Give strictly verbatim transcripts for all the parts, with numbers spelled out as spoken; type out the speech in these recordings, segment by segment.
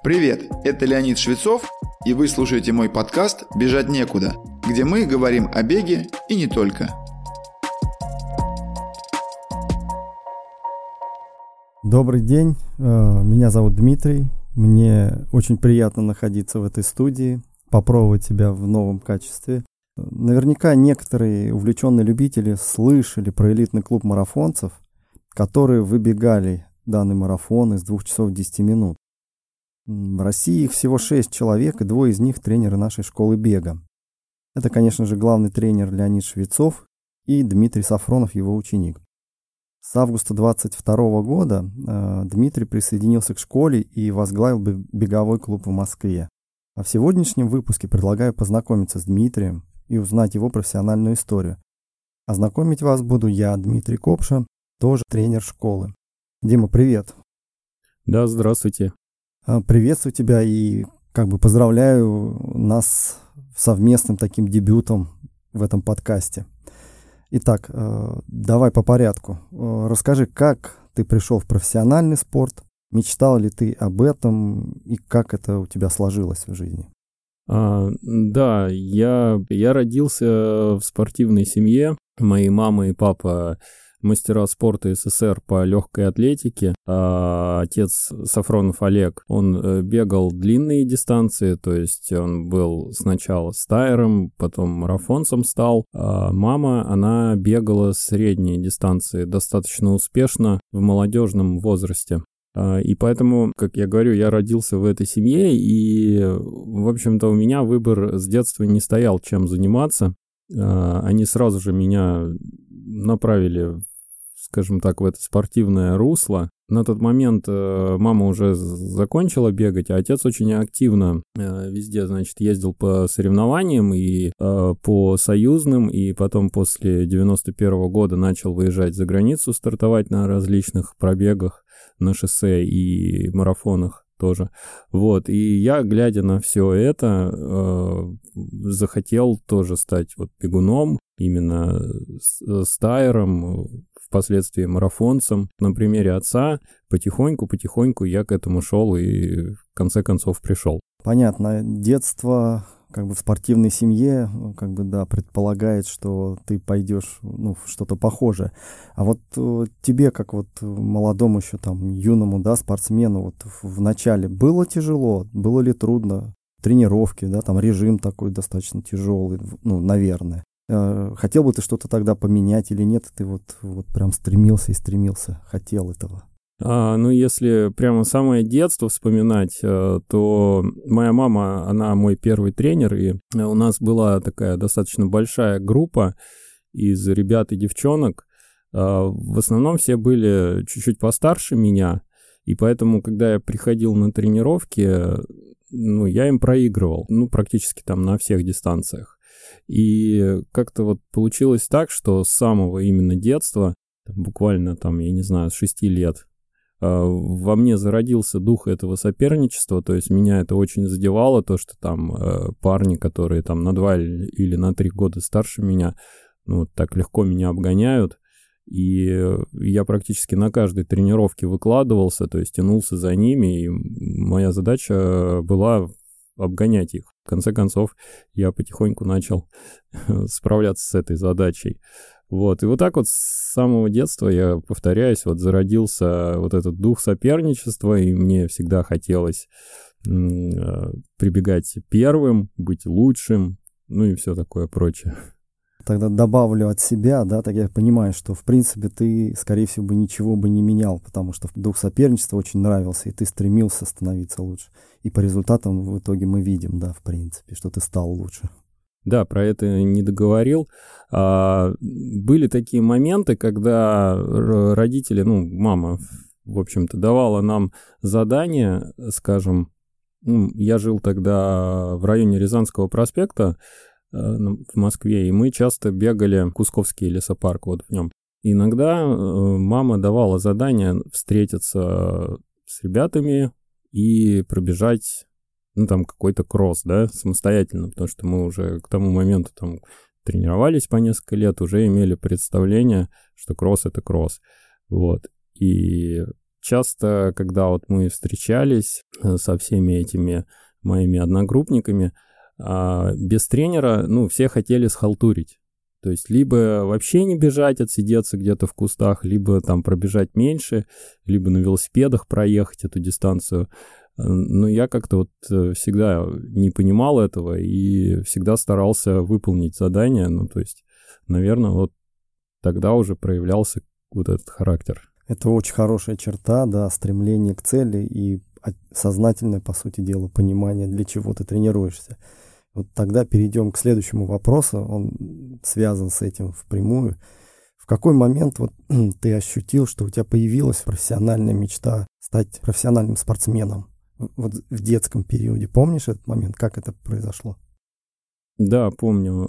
Привет, это Леонид Швецов, и вы слушаете мой подкаст «Бежать некуда», где мы говорим о беге и не только. Добрый день, меня зовут Дмитрий, мне очень приятно находиться в этой студии, попробовать себя в новом качестве. Наверняка некоторые увлеченные любители слышали про элитный клуб марафонцев, которые выбегали данный марафон из двух часов десяти минут. В России их всего шесть человек, и двое из них тренеры нашей школы бега. Это, конечно же, главный тренер Леонид Швецов и Дмитрий Сафронов, его ученик. С августа двадцать второго года э, Дмитрий присоединился к школе и возглавил беговой клуб в Москве. А в сегодняшнем выпуске предлагаю познакомиться с Дмитрием и узнать его профессиональную историю. Ознакомить вас буду я, Дмитрий Копша, тоже тренер школы. Дима, привет. Да, здравствуйте. Приветствую тебя и как бы поздравляю нас с совместным таким дебютом в этом подкасте. Итак, давай по порядку. Расскажи, как ты пришел в профессиональный спорт, мечтал ли ты об этом и как это у тебя сложилось в жизни? А, да, я, я родился в спортивной семье. Мои мама и папа мастера спорта СССР по легкой атлетике. А отец Сафронов Олег, он бегал длинные дистанции, то есть он был сначала стайером, потом марафонцем стал. А мама, она бегала средние дистанции достаточно успешно в молодежном возрасте. И поэтому, как я говорю, я родился в этой семье, и, в общем-то, у меня выбор с детства не стоял, чем заниматься. Они сразу же меня направили, скажем так, в это спортивное русло. На тот момент мама уже закончила бегать, а отец очень активно везде, значит, ездил по соревнованиям и по союзным, и потом после девяносто первого года начал выезжать за границу, стартовать на различных пробегах на шоссе и марафонах тоже. Вот, и я, глядя на все это, э, захотел тоже стать вот бегуном, именно стайером, впоследствии марафонцем. На примере отца потихоньку-потихоньку я к этому шел и в конце концов пришел. Понятно. Детство как бы в спортивной семье, как бы, да, предполагает, что ты пойдешь, ну, в что-то похожее. А вот тебе, как вот молодому еще там, юному, да, спортсмену, вот в начале было тяжело, было ли трудно? Тренировки, да, там режим такой достаточно тяжелый, ну, наверное. Хотел бы ты что-то тогда поменять или нет? Ты вот, вот прям стремился и стремился, хотел этого. А, ну, если прямо самое детство вспоминать, то моя мама, она мой первый тренер, и у нас была такая достаточно большая группа из ребят и девчонок. В основном все были чуть-чуть постарше меня, и поэтому, когда я приходил на тренировки, ну, я им проигрывал, ну, практически там на всех дистанциях. И как-то вот получилось так, что с самого именно детства, буквально там, я не знаю, с шести лет, во мне зародился дух этого соперничества, то есть меня это очень задевало, то, что там э, парни, которые там на два или на три года старше меня, ну, так легко меня обгоняют, и я практически на каждой тренировке выкладывался, то есть тянулся за ними, и моя задача была обгонять их. В конце концов, я потихоньку начал справляться с этой задачей. Вот, и вот так вот с самого детства, я повторяюсь, вот зародился вот этот дух соперничества, и мне всегда хотелось м- прибегать первым, быть лучшим, ну и все такое прочее. Тогда добавлю от себя, да, так я понимаю, что в принципе ты, скорее всего, бы ничего бы не менял, потому что дух соперничества очень нравился, и ты стремился становиться лучше. И по результатам в итоге мы видим, да, в принципе, что ты стал лучше. Да, про это не договорил. А, были такие моменты, когда родители, ну, мама, в общем-то, давала нам задание, скажем, ну, я жил тогда в районе Рязанского проспекта в Москве, и мы часто бегали в Кусковский лесопарк, вот в нем. Иногда мама давала задание встретиться с ребятами и пробежать, ну, там, какой-то кросс, да, самостоятельно, потому что мы уже к тому моменту там тренировались по несколько лет, уже имели представление, что кросс — это кросс, вот, и Часто, когда вот мы встречались со всеми этими моими одногруппниками, без тренера, ну, все хотели схалтурить. То есть либо вообще не бежать, отсидеться где-то в кустах, либо там пробежать меньше, либо на велосипедах проехать эту дистанцию. Но я как-то вот всегда не понимал этого и всегда старался выполнить задание. Ну, то есть, наверное, вот тогда уже проявлялся вот этот характер. Это очень хорошая черта, да, стремление к цели и сознательное, по сути дела, понимание, для чего ты тренируешься. Вот тогда перейдем к следующему вопросу, он связан с этим впрямую. В какой момент вот ты ощутил, что у тебя появилась профессиональная мечта стать профессиональным спортсменом? Вот в детском периоде. Помнишь этот момент, как это произошло? Да, помню.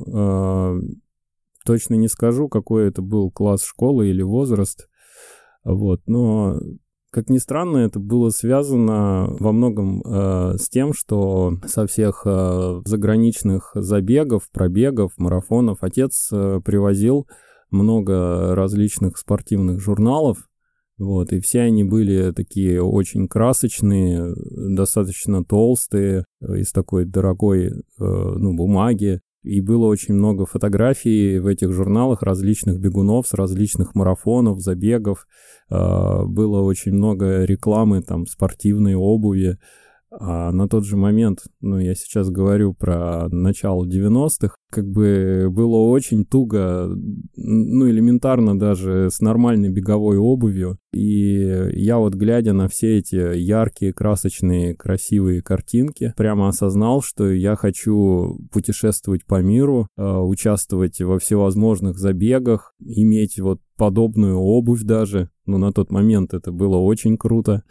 Точно не скажу, какой это был класс школы или возраст. Вот, но, как ни странно, это было связано во многом э, с тем, что со всех э, заграничных забегов, пробегов, марафонов отец э, привозил много различных спортивных журналов. Вот, и все они были такие очень красочные, достаточно толстые, из такой дорогой э, ну, бумаги. И было очень много фотографий в этих журналах различных бегунов с различных марафонов, забегов. Было очень много рекламы, там, спортивной обуви. А на тот же момент, ну, я сейчас говорю про начало девяностых, как бы было очень туго, ну, элементарно даже с нормальной беговой обувью. И я вот, глядя на все эти яркие, красочные, красивые картинки, прямо осознал, что я хочу путешествовать по миру, участвовать во всевозможных забегах, иметь вот подобную обувь даже. Ну, на тот момент это было очень круто.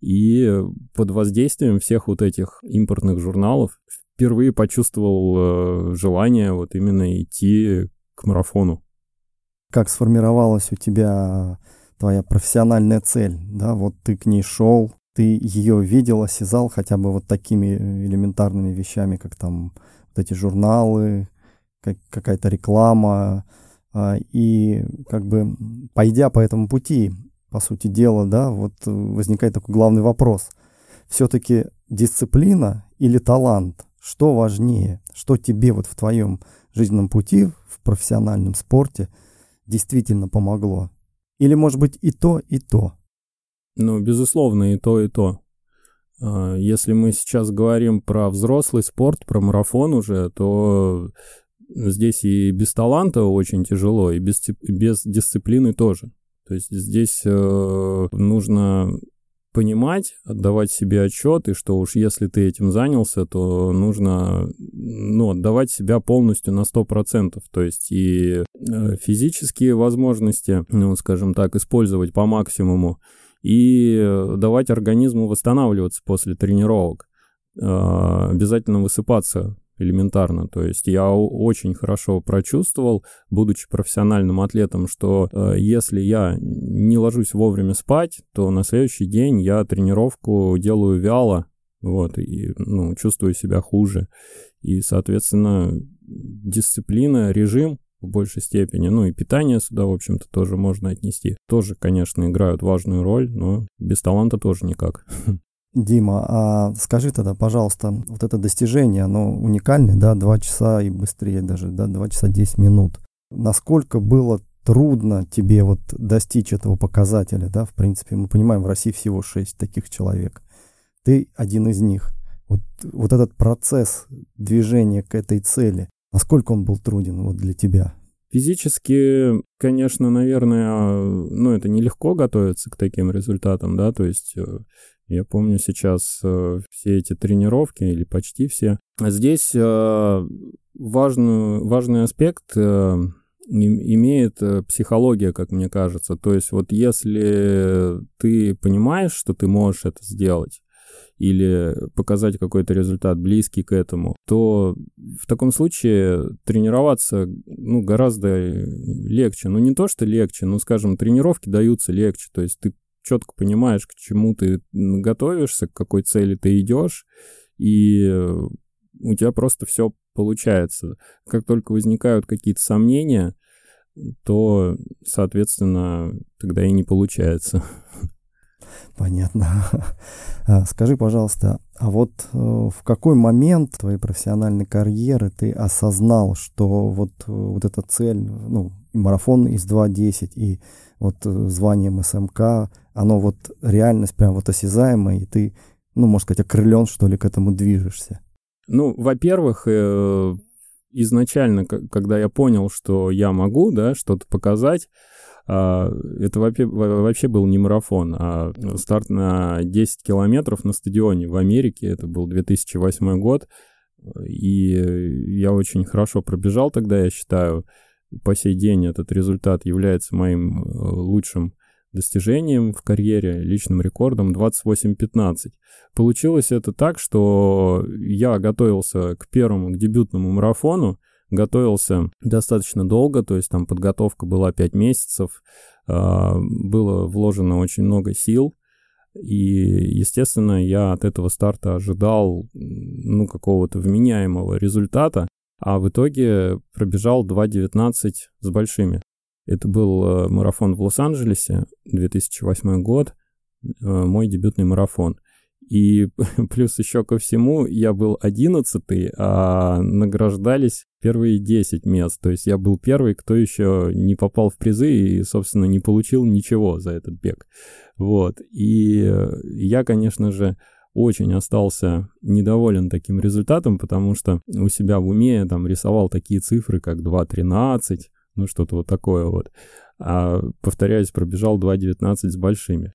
И под воздействием всех вот этих импортных журналов впервые почувствовал желание вот именно идти к марафону. Как сформировалась у тебя твоя профессиональная цель, да? Вот ты к ней шел, ты ее видел, осязал хотя бы вот такими элементарными вещами, как там вот эти журналы, как, какая-то реклама, и как бы пойдя по этому пути, по сути дела, да, вот возникает такой главный вопрос. Все-таки дисциплина или талант? Что важнее? Что тебе вот в твоем жизненном пути, в профессиональном спорте действительно помогло? Или, может быть, и то, и то? Ну, безусловно, и то, и то. Если мы сейчас говорим про взрослый спорт, про марафон уже, то здесь и без таланта очень тяжело, и без, без дисциплины тоже. То есть здесь э, нужно понимать, отдавать себе отчет, и что уж если ты этим занялся, то нужно, ну, отдавать себя полностью на сто процентов. То есть и э, физические возможности, ну, скажем так, использовать по максимуму, и давать организму восстанавливаться после тренировок. Э, обязательно высыпаться элементарно. То есть я очень хорошо прочувствовал, будучи профессиональным атлетом, что э, если я не ложусь вовремя спать, то на следующий день я тренировку делаю вяло, вот, и, ну, чувствую себя хуже. И, соответственно, дисциплина, режим в большей степени, ну и питание сюда, в общем-то, тоже можно отнести. Тоже, конечно, играют важную роль, но без таланта тоже никак. Дима, а скажи тогда, пожалуйста, вот это достижение, оно уникальное, да, два часа и быстрее даже, да, два часа десять минут. Насколько было трудно тебе вот достичь этого показателя, да, в принципе, мы понимаем, в России всего шесть таких человек. Ты один из них. Вот, вот этот процесс движения к этой цели, насколько он был труден вот для тебя? Физически, конечно, наверное, ну, это нелегко готовиться к таким результатам, да, то есть... Я помню сейчас э, все эти тренировки, или почти все. Здесь э, важную, важный аспект э, имеет психология, как мне кажется. То есть вот если ты понимаешь, что ты можешь это сделать, или показать какой-то результат близкий к этому, то в таком случае тренироваться, ну, гораздо легче. Ну, не то, что легче, но, скажем, тренировки даются легче. То есть ты четко понимаешь, к чему ты готовишься, к какой цели ты идешь, и у тебя просто все получается. Как только возникают какие-то сомнения, то, соответственно, тогда и не получается. понятно. Скажи, пожалуйста, а вот в какой момент твоей профессиональной карьеры ты осознал, что вот, вот эта цель, ну, и марафон из два десять, и вот звание МСМК, оно вот реальность прям вот осязаемая, и ты, ну, можно сказать, окрылен, что ли, к этому движешься? Ну, во-первых, изначально, когда я понял, что я могу, да, что-то показать, это вообще был не марафон, а старт на десять километров на стадионе в Америке. Это был две тысячи восьмой год, и я очень хорошо пробежал тогда, я считаю. По сей день этот результат является моим лучшим достижением в карьере, личным рекордом двадцать восемь пятнадцать. Получилось это так, что я готовился к первому, к дебютному марафону, готовился достаточно долго, то есть там подготовка была пять месяцев, было вложено очень много сил, и, естественно, я от этого старта ожидал, ну, какого-то вменяемого результата, а в итоге пробежал два девятнадцать с большими. Это был марафон в Лос-Анджелесе, две тысячи восьмой год, мой дебютный марафон. И плюс еще ко всему, я был одиннадцатый, а награждались первые десять мест. То есть я был первый, кто еще не попал в призы и, собственно, не получил ничего за этот бег. Вот. И я, конечно же, очень остался недоволен таким результатом, потому что у себя в уме я там рисовал такие цифры, как два тринадцать, ну что-то вот такое вот. А, повторяюсь, пробежал два девятнадцать с большими.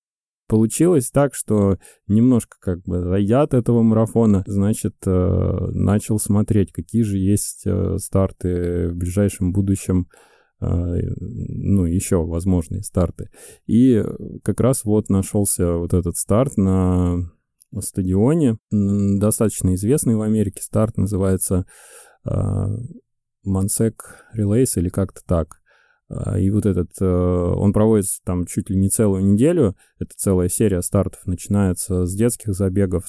Получилось так, что немножко как бы зайдя от этого марафона, значит, начал смотреть, какие же есть старты в ближайшем будущем, ну, еще возможные старты. И как раз вот нашелся вот этот старт на стадионе, достаточно известный в Америке старт, называется Mansec Relays или как-то так. И вот этот, он проводится там чуть ли не целую неделю, это целая серия стартов, начинается с детских забегов,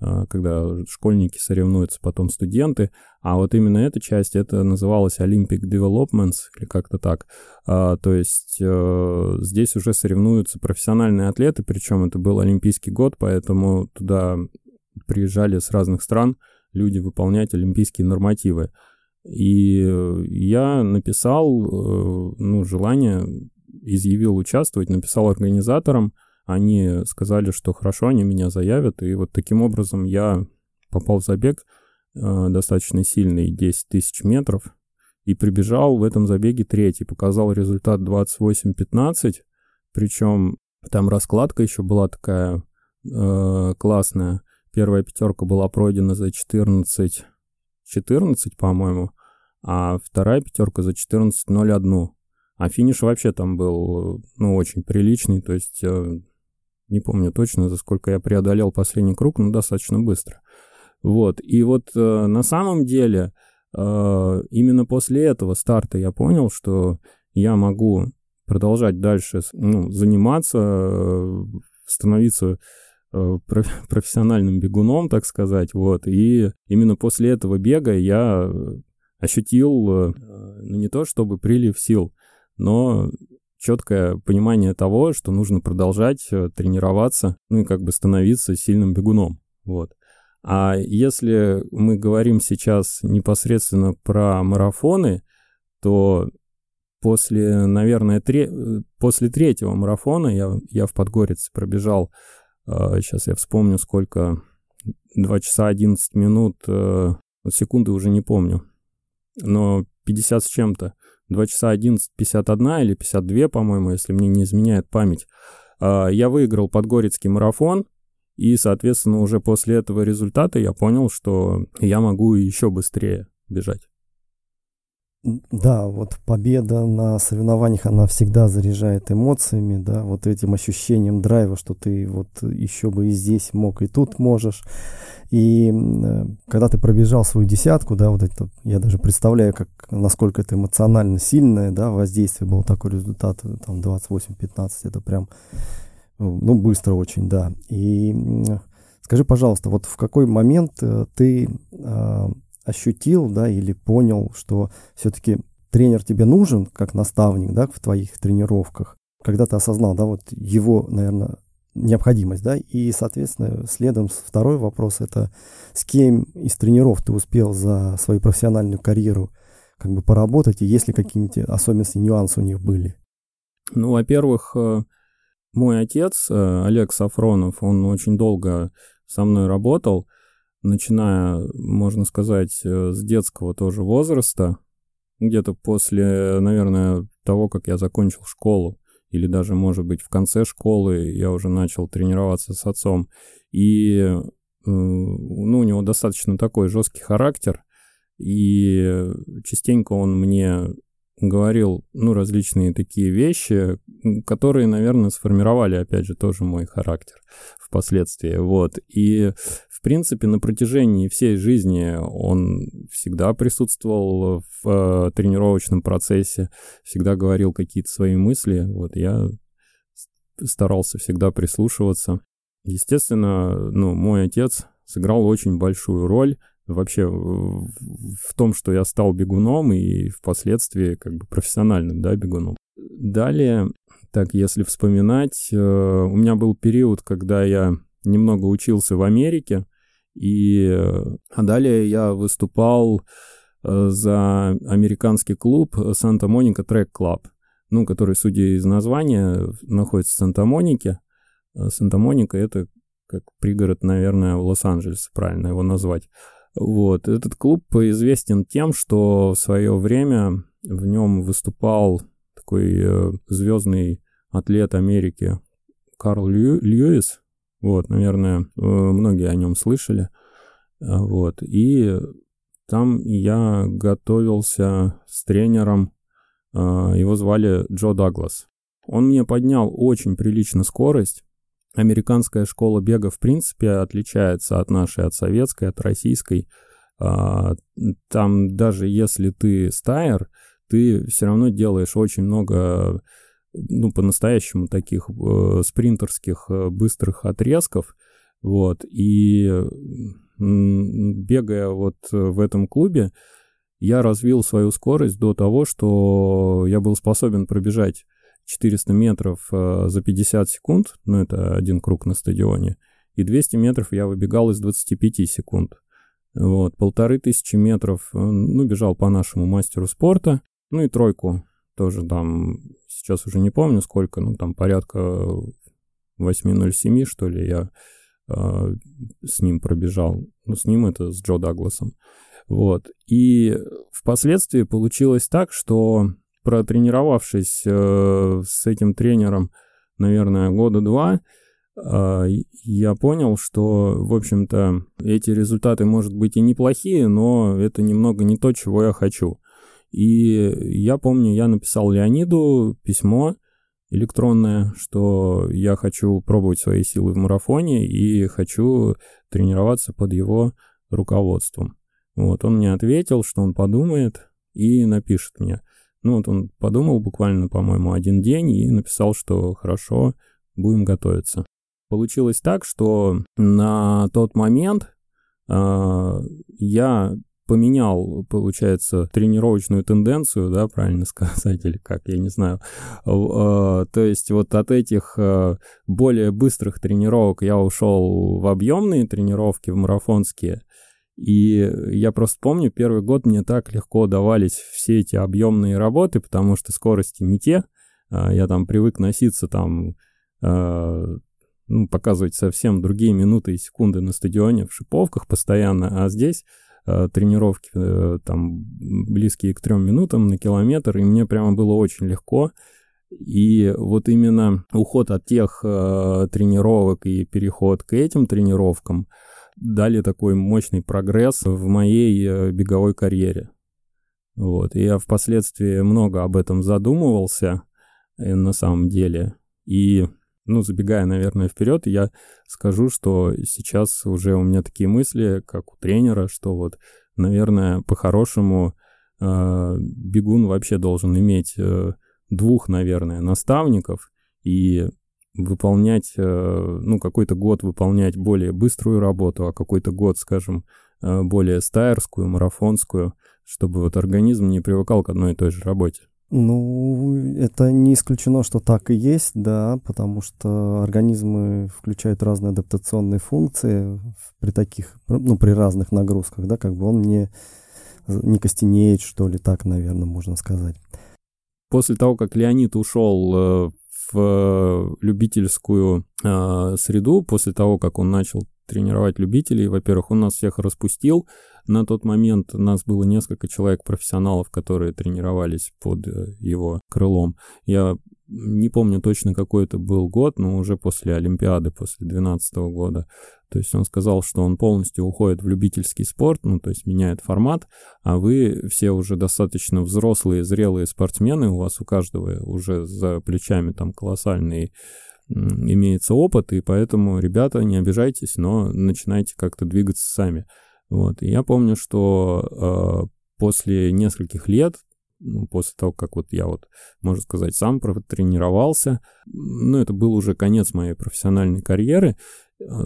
когда школьники соревнуются, потом студенты, а вот именно эта часть, это называлось Olympic Developments или как-то так, то есть здесь уже соревнуются профессиональные атлеты, причем это был Олимпийский год, поэтому туда приезжали с разных стран люди выполнять олимпийские нормативы. И я написал, ну, желание, изъявил участвовать, написал организаторам, они сказали, что хорошо, они меня заявят, и вот таким образом я попал в забег э, достаточно сильный, десять тысяч метров, и прибежал в этом забеге третий, показал результат двадцать восемь пятнадцать, причем там раскладка еще была такая э, классная, первая пятерка была пройдена за четырнадцать четырнадцать, по-моему, а вторая пятерка за четырнадцать ноль один, а финиш вообще там был, ну, очень приличный, то есть... Э, не помню точно, за сколько я преодолел последний круг, но достаточно быстро. Вот. И вот э, на самом деле э, именно после этого старта я понял, что я могу продолжать дальше, ну, заниматься, э, становиться э, проф- профессиональным бегуном, так сказать. Вот. И именно после этого бега я ощутил э, не то чтобы прилив сил, но... четкое понимание того, что нужно продолжать тренироваться, ну и как бы становиться сильным бегуном, вот. А если мы говорим сейчас непосредственно про марафоны, то после, наверное, тре... после третьего марафона я, я в Подгорице пробежал, э, сейчас я вспомню сколько, два часа одиннадцать минут, э, секунды уже не помню, но пятьдесят с чем-то. два часа одиннадцать пятьдесят один или пятьдесят два, по-моему, если мне не изменяет память. Я выиграл Подгорицкий марафон, и, соответственно, уже после этого результата я понял, что я могу еще быстрее бежать. Да, вот победа на соревнованиях, она всегда заряжает эмоциями, да, вот этим ощущением драйва, что ты вот еще бы и здесь мог, и тут можешь. И когда ты пробежал свою десятку, да, вот это, я даже представляю, как, насколько это эмоционально сильное, да, воздействие было, такой результат, там, двадцать восемь пятнадцать, это прям, ну, быстро очень, да. И скажи, пожалуйста, вот в какой момент ты... ощутил, да, или понял, что все-таки тренер тебе нужен, как наставник, да, в твоих тренировках, когда ты осознал, да, вот его, наверное, необходимость, да, и, соответственно, следом второй вопрос — это с кем из тренеров ты успел за свою профессиональную карьеру как бы поработать, и есть ли какие-нибудь особенности, нюансы у них были? Ну, во-первых, мой отец, Олег Сафронов, он очень долго со мной работал, начиная, можно сказать, с детского тоже возраста, где-то после, наверное, того, как я закончил школу, или даже, может быть, в конце школы я уже начал тренироваться с отцом. И ну, у него достаточно такой жесткий характер, и частенько он мне говорил, ну, различные такие вещи, которые, наверное, сформировали, опять же, тоже мой характер впоследствии, вот. И, в принципе, на протяжении всей жизни он всегда присутствовал в э, тренировочном процессе, всегда говорил какие-то свои мысли, вот, я старался всегда прислушиваться. Естественно, ну, мой отец сыграл очень большую роль вообще в том, что я стал бегуном и впоследствии как бы профессиональным, да, бегуном. Далее, так, если вспоминать, э, у меня был период, когда я немного учился в Америке, и, э, а далее я выступал э, за американский клуб Санта-Моника Трак Клаб, ну, который, судя из названия, находится в Санта-Монике. Санта-Моника — это как пригород, наверное, Лос-Анджелеса, правильно его назвать. Вот. Этот клуб известен тем, что в свое время в нем выступал такой звездный атлет Америки Карл Льюис. Вот, наверное, многие о нем слышали. Вот. И там я готовился с тренером. Его звали Джо Дуглас. Он мне поднял очень прилично скорость. Американская школа бега, в принципе, отличается от нашей, от советской, от российской. Там даже если ты стайер, ты все равно делаешь очень много, ну, по-настоящему таких спринтерских быстрых отрезков. Вот. И бегая вот в этом клубе, я развил свою скорость до того, что я был способен пробежать четыреста метров за пятьдесят секунд, ну, это один круг на стадионе, и двести метров я выбегал из двадцати пяти секунд. Вот, полторы тысячи метров, ну, бежал по нашему мастеру спорта, ну, и тройку тоже там, сейчас уже не помню сколько, ну, там порядка восемь ноль семь, что ли, я э, с ним пробежал, ну, с ним это, с Джо Дугласом. Вот, и впоследствии получилось так, что протренировавшись э, с этим тренером, наверное, года два, э, я понял, что, в общем-то, эти результаты, может быть, и неплохие, но это немного не то, чего я хочу. И я помню, я написал Леониду письмо электронное, что я хочу пробовать свои силы в марафоне и хочу тренироваться под его руководством. Вот, он мне ответил, что он подумает и напишет мне. Ну, вот он подумал буквально, по-моему, один день и написал, что хорошо, будем готовиться. Получилось так, что на тот момент э, я поменял, получается, тренировочную тенденцию, да, правильно сказать, или как, я не знаю. Э, э, то есть вот от этих э, более быстрых тренировок я ушел в объемные тренировки, в марафонские. И я просто помню, первый год мне так легко давались все эти объемные работы, потому что скорости не те. Я там привык носиться, там, э, ну, показывать совсем другие минуты и секунды на стадионе в шиповках постоянно, а здесь э, тренировки э, там близкие к трем минутам на километр, и мне прямо было очень легко. И вот именно уход от тех э, тренировок и переход к этим тренировкам дали такой мощный прогресс в моей беговой карьере. Вот. И я впоследствии много об этом задумывался на самом деле. И, ну, забегая, наверное, вперед, я скажу, что сейчас уже у меня такие мысли, как у тренера, что вот, наверное, по-хорошему э, бегун вообще должен иметь э, двух, наверное, наставников и выполнять, ну, какой-то год выполнять более быструю работу, а какой-то год, скажем, более стайерскую, марафонскую, чтобы вот организм не привыкал к одной и той же работе. Ну, это не исключено, что так и есть, да, потому что организмы включают разные адаптационные функции при таких, ну, при разных нагрузках, да, как бы он не, не костенеет, что ли, так, наверное, можно сказать. После того, как Леонид ушел в любительскую среду, после того, как он начал тренировать любителей, во-первых, он нас всех распустил. На тот момент нас было несколько человек-профессионалов, которые тренировались под его крылом. Я не помню точно, какой это был год, но уже после Олимпиады, после две тысячи двенадцатого года. То есть он сказал, что он полностью уходит в любительский спорт, ну, то есть меняет формат, а вы все уже достаточно взрослые, зрелые спортсмены, у вас у каждого уже за плечами там колоссальный имеется опыт, и поэтому, ребята, не обижайтесь, но начинайте как-то двигаться сами. Вот. И я помню, что э, после нескольких лет, ну, после того, как вот я вот, можно сказать, сам протренировался, ну, это был уже конец моей профессиональной карьеры,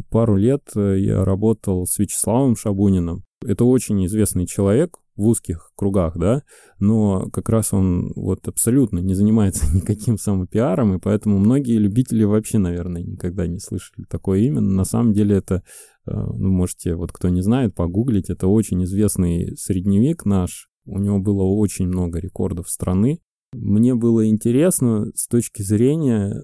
пару лет я работал с Вячеславом Шабуниным. Это очень известный человек в узких кругах, да, но как раз он вот абсолютно не занимается никаким самопиаром, и поэтому многие любители вообще, наверное, никогда не слышали такое имя. На самом деле это, ну, можете, вот кто не знает, погуглить, это очень известный средневек наш, у него было очень много рекордов страны. Мне было интересно с точки зрения,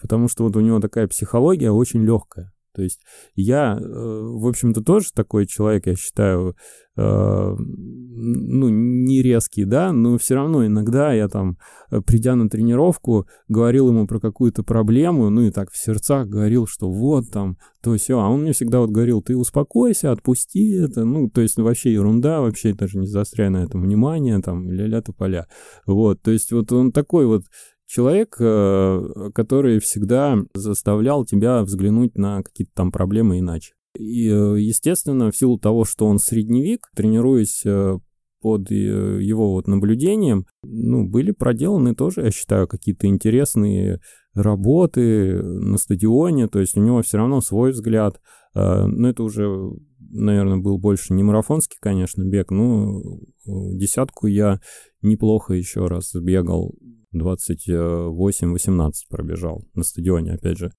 потому что вот у него такая психология очень легкая. То есть я, в общем-то, тоже такой человек, я считаю, э, ну, не резкий, да, но все равно иногда я там, придя на тренировку, говорил ему про какую-то проблему, ну, и так в сердцах говорил, что вот там, то сё, а он мне всегда вот говорил, ты успокойся, отпусти это, ну, то есть вообще ерунда, вообще даже не застряй на этом внимание, там, ля-ля-тополя, вот, то есть вот он такой вот, человек, который всегда заставлял тебя взглянуть на какие-то там проблемы иначе. И, естественно, в силу того, что он средневек, тренируясь под его вот наблюдением, ну, были проделаны тоже, я считаю, какие-то интересные работы на стадионе, то есть у него все равно свой взгляд, но это уже, наверное, был больше не марафонский, конечно, бег, но десятку я неплохо еще раз сбегал, двадцать восемь восемнадцать пробежал на стадионе, опять же.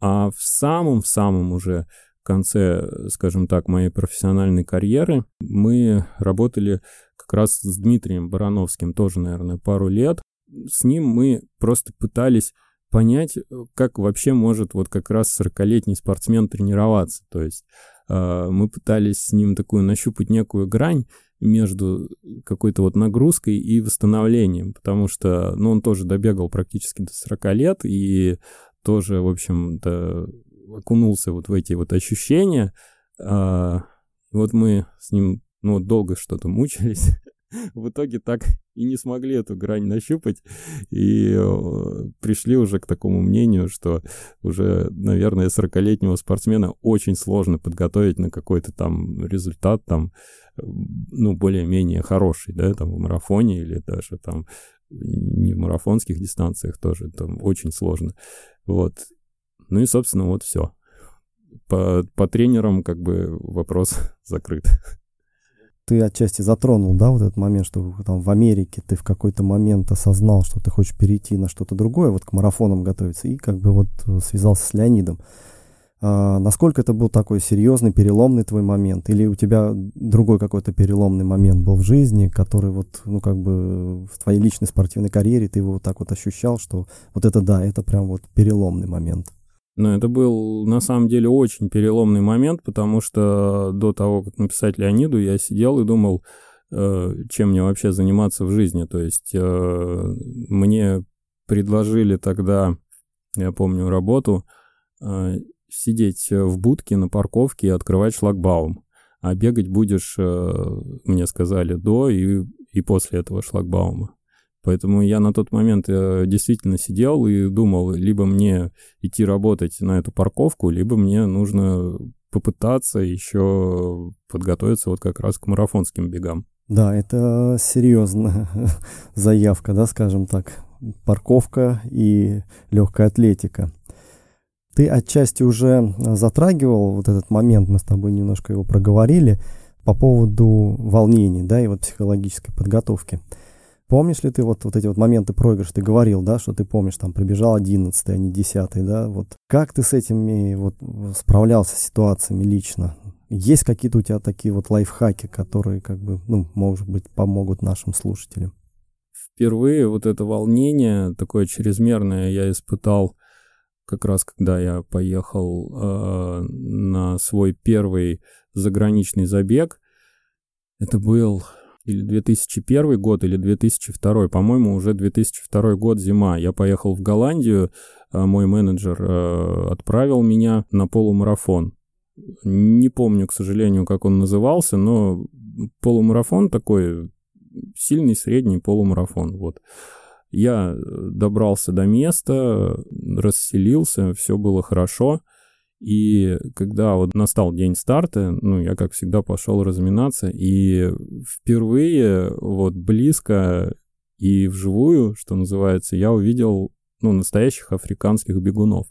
А в самом-самом уже конце, скажем так, моей профессиональной карьеры мы работали как раз с Дмитрием Барановским, тоже, наверное, пару лет. С ним мы просто пытались понять, как вообще может вот как раз сорокалетний спортсмен тренироваться. То есть э, мы пытались с ним такую нащупать некую грань между какой-то вот нагрузкой и восстановлением, потому что, ну, он тоже добегал практически до сорока лет и тоже, в общем-то, окунулся вот в эти вот ощущения. А, вот мы с ним, ну, долго что-то мучились, в итоге так и не смогли эту грань нащупать и пришли уже к такому мнению, что уже, наверное, сорокалетнего спортсмена очень сложно подготовить на какой-то там результат, там, ну, более-менее хороший, да, там, в марафоне или даже там не в марафонских дистанциях тоже, там, очень сложно, вот. Ну и, собственно, вот все. По, по тренерам, как бы, вопрос закрыт. Ты отчасти затронул, да, вот этот момент, что там в Америке ты в какой-то момент осознал, что ты хочешь перейти на что-то другое, вот к марафонам готовиться, и как бы вот связался с Леонидом. А насколько это был такой серьезный, переломный твой момент? Или у тебя другой какой-то переломный момент был в жизни, который вот, ну, как бы в твоей личной спортивной карьере ты его вот так вот ощущал, что вот это да, это прям вот переломный момент? Но это был, на самом деле, очень переломный момент, потому что до того, как написать Леониду, я сидел и думал, чем мне вообще заниматься в жизни. То есть мне предложили тогда, я помню, работу, сидеть в будке на парковке и открывать шлагбаум. А бегать будешь, мне сказали, до и, и после этого шлагбаума. Поэтому я на тот момент э, действительно сидел и думал, либо мне идти работать на эту парковку, либо мне нужно попытаться еще подготовиться вот как раз к марафонским бегам. Да, это серьезная заявка, да, скажем так, парковка и легкая атлетика. Ты отчасти уже затрагивал вот этот момент, мы с тобой немножко его проговорили, по поводу волнений, да, и вот психологической подготовки. Помнишь ли ты вот, вот эти вот моменты проигрыша? Ты говорил, да, что ты помнишь, там прибежал одиннадцатый, а не десятый, да? Вот как ты с этими вот справлялся с ситуациями лично? Есть какие-то у тебя такие вот лайфхаки, которые, как бы, ну, может быть, помогут нашим слушателям? Впервые вот это волнение, такое чрезмерное, я испытал как раз, когда я поехал э, на свой первый заграничный забег. Это был... или две тысячи первый год, или две тысячи второй, по-моему, уже две тысячи второй год, зима. Я поехал в Голландию, мой менеджер отправил меня на полумарафон. Не помню, к сожалению, как он назывался, но полумарафон такой, сильный средний полумарафон, вот. Я добрался до места, расселился, все было хорошо. И когда вот настал день старта, ну, я, как всегда, пошел разминаться, и впервые вот близко и вживую, что называется, я увидел, ну, настоящих африканских бегунов.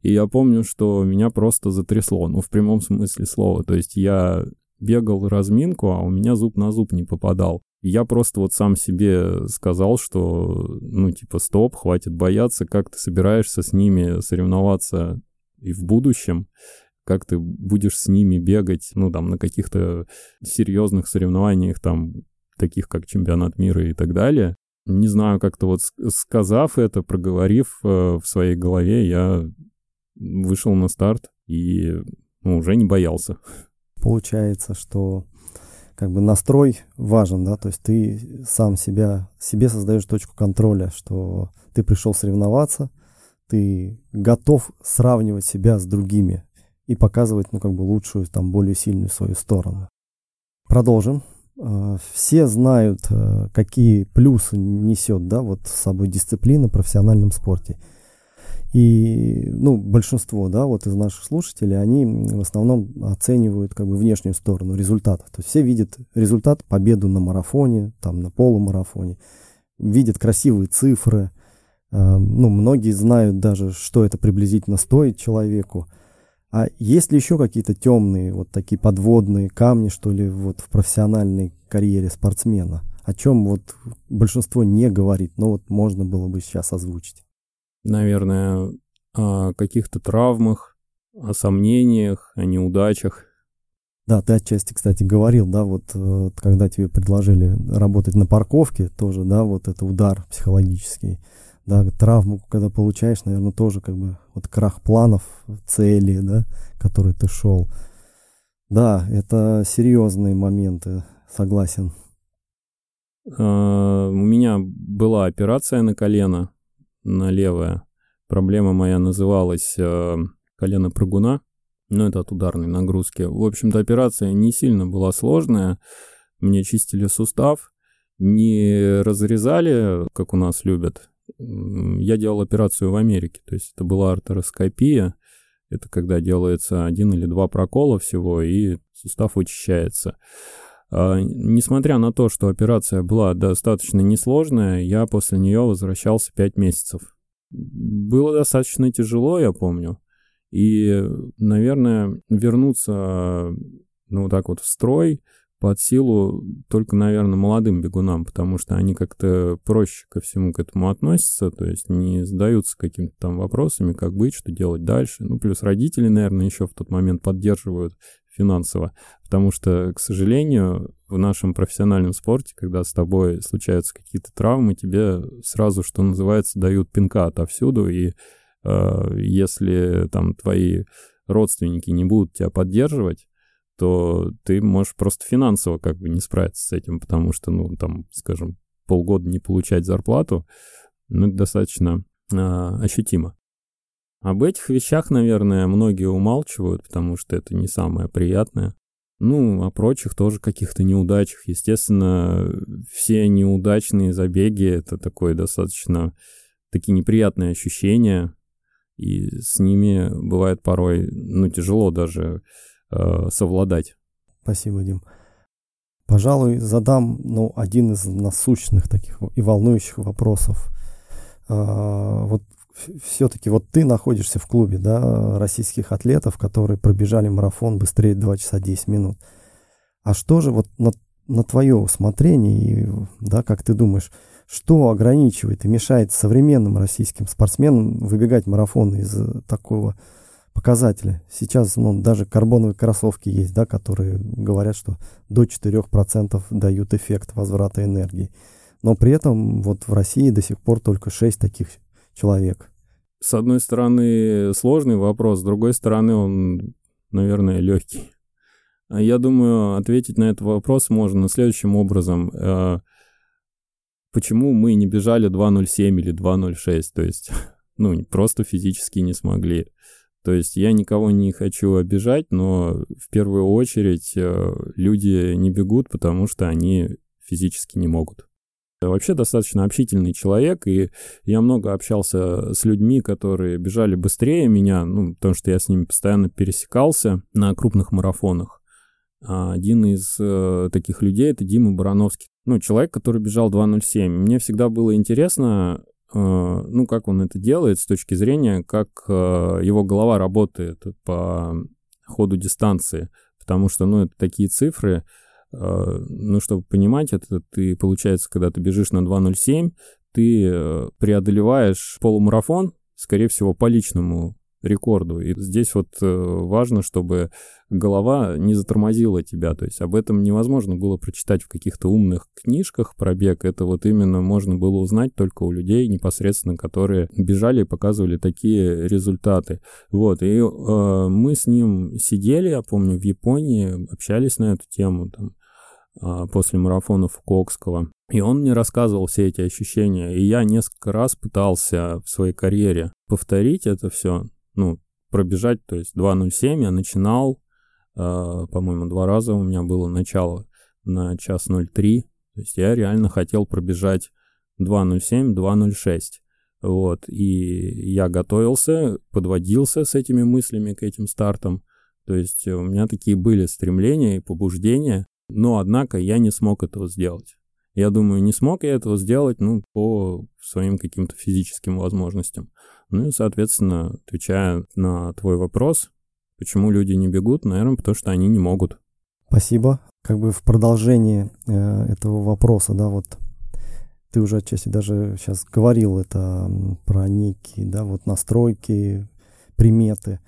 И я помню, что меня просто затрясло, ну, в прямом смысле слова. То есть я бегал разминку, а у меня зуб на зуб не попадал. Я просто вот сам себе сказал, что, ну, типа, стоп, хватит бояться, как ты собираешься с ними соревноваться и в будущем, как ты будешь с ними бегать, ну, там, на каких-то серьезных соревнованиях, там, таких как чемпионат мира и так далее. Не знаю, как-то вот сказав это, проговорив э, в своей голове, я вышел на старт и, ну, уже не боялся. Получается, что как бы настрой важен, да, то есть ты сам себя, себе создаешь точку контроля, что ты пришел соревноваться, ты готов сравнивать себя с другими и показывать, ну, как бы лучшую, там, более сильную свою сторону. Продолжим. Все знают, какие плюсы несет, да, вот с собой дисциплина в профессиональном спорте. И, ну, большинство, да, вот из наших слушателей, они в основном оценивают, как бы, внешнюю сторону результатов. То есть все видят результат, победу на марафоне, там, на полумарафоне, видят красивые цифры. Ну, многие знают даже, что это приблизительно стоит человеку. А есть ли еще какие-то темные, вот такие подводные камни, что ли, вот в профессиональной карьере спортсмена? О чем вот большинство не говорит, но вот можно было бы сейчас озвучить. Наверное, о каких-то травмах, о сомнениях, о неудачах. Да, ты отчасти, кстати, говорил, да, вот когда тебе предложили работать на парковке, тоже, да, вот это удар психологический. Да, травму, когда получаешь, наверное, тоже как бы вот крах планов, цели, да, которые ты шел. Да, это серьезные моменты, согласен. У меня была операция на колено, на левое. Проблема моя называлась колено прыгуна, но это от ударной нагрузки. В общем-то, операция не сильно была сложная. Мне чистили сустав, не разрезали, как у нас любят. Я делал операцию в Америке, то есть это была артероскопия, это когда делается один или два прокола всего, и сустав очищается. Несмотря на то, что операция была достаточно несложная, я после нее возвращался пять месяцев. Было достаточно тяжело, я помню, и, наверное, вернуться, ну, вот так вот в строй под силу только, наверное, молодым бегунам, потому что они как-то проще ко всему к этому относятся, то есть не задаются какими-то там вопросами, как быть, что делать дальше. Ну, плюс родители, наверное, еще в тот момент поддерживают финансово, потому что, к сожалению, в нашем профессиональном спорте, когда с тобой случаются какие-то травмы, тебе сразу, что называется, дают пинка отовсюду, и э, если там твои родственники не будут тебя поддерживать, то ты можешь просто финансово как бы не справиться с этим, потому что, ну, там, скажем, полгода не получать зарплату, ну, это достаточно э, ощутимо. Об этих вещах, наверное, многие умалчивают, потому что это не самое приятное. Ну, о прочих тоже каких-то неудачах. Естественно, все неудачные забеги — это такое достаточно такие неприятные ощущения, и с ними бывает порой, ну, тяжело даже совладать. Спасибо, Дим. Пожалуй, задам, ну, один из насущных таких и волнующих вопросов. А, вот все-таки вот ты находишься в клубе, да, российских атлетов, которые пробежали марафон быстрее два часа десять минут. А что же вот на, на твое усмотрение, и, да, как ты думаешь, Что ограничивает и мешает современным российским спортсменам выбегать марафоны из такого показателя? Сейчас, ну, даже карбоновые кроссовки есть, да, которые говорят, что до четыре процента дают эффект возврата энергии. Но при этом вот в России до сих пор только шесть таких человек. С одной стороны, сложный вопрос, с другой стороны, он, наверное, легкий. Я думаю, ответить на этот вопрос можно следующим образом. Почему мы не бежали два ноль семь или два ноль шесть? То есть, ну, просто физически не смогли. То есть я никого не хочу обижать, но в первую очередь люди не бегут, потому что они физически не могут. Я вообще достаточно общительный человек, и я много общался с людьми, которые бежали быстрее меня, ну, потому что я с ними постоянно пересекался на крупных марафонах. Один из э, таких людей — это Дима Барановский. Ну, человек, который бежал два ноль семь. Мне всегда было интересно, э, ну, как он это делает с точки зрения, как э, его голова работает по ходу дистанции. Потому что, ну, это такие цифры. Э, ну, чтобы понимать это, ты, получается, когда ты бежишь на два ноль семь, ты э, преодолеваешь полумарафон, скорее всего, по личному рекорду. И здесь вот важно, чтобы голова не затормозила тебя. То есть об этом невозможно было прочитать в каких-то умных книжках про бег. Это вот именно можно было узнать только у людей непосредственно, которые бежали и показывали такие результаты. Вот. И э, мы с ним сидели, я помню, в Японии, общались на эту тему там, э, после марафонов Кукского. И он мне рассказывал все эти ощущения. И я несколько раз пытался в своей карьере повторить это все. Ну, пробежать, то есть два ноль семь я начинал, э, по-моему, два раза у меня было начало на час ноль три, то есть я реально хотел пробежать два ноль семь, два ноль шесть, вот, и я готовился, подводился с этими мыслями к этим стартам, то есть у меня такие были стремления и побуждения, но, однако, я не смог этого сделать. Я думаю, не смог я этого сделать, ну, по своим каким-то физическим возможностям. Ну и, соответственно, отвечая на твой вопрос, почему люди не бегут, наверное, потому что они не могут. Спасибо. Как бы в продолжении э, этого вопроса, да, вот ты уже отчасти даже сейчас говорил это про некие, да, вот настройки, приметы.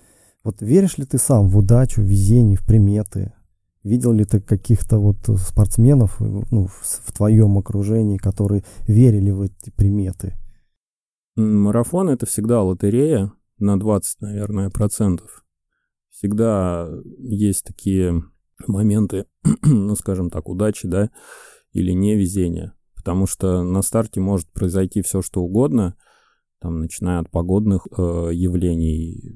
Вот веришь ли ты сам в удачу, в везение, в приметы? Видел ли ты каких-то вот спортсменов, ну, в твоем окружении, которые верили в эти приметы? Марафон — это всегда лотерея на двадцать, наверное, процентов. Всегда есть такие моменты, ну, скажем так, удачи, да, или невезения. Потому что на старте может произойти все, что угодно, там, начиная от погодных э, явлений,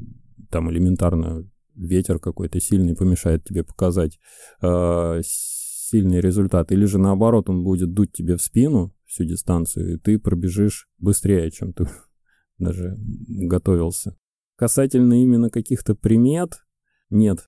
там, элементарно, ветер какой-то сильный помешает тебе показать э, сильный результат. Или же наоборот, он будет дуть тебе в спину всю дистанцию, и ты пробежишь быстрее, чем ты даже готовился. Касательно именно каких-то примет, нет.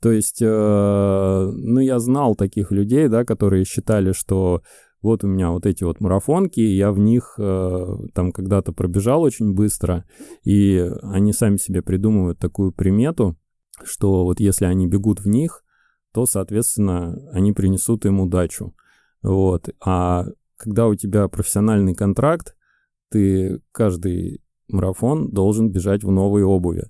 То есть, э, ну, я знал таких людей, да, которые считали, что вот у меня вот эти вот марафонки, я в них э, там когда-то пробежал очень быстро, и они сами себе придумывают такую примету, что вот если они бегут в них, то, соответственно, они принесут им удачу. Вот. А когда у тебя профессиональный контракт, ты каждый марафон должен бежать в новой обуви.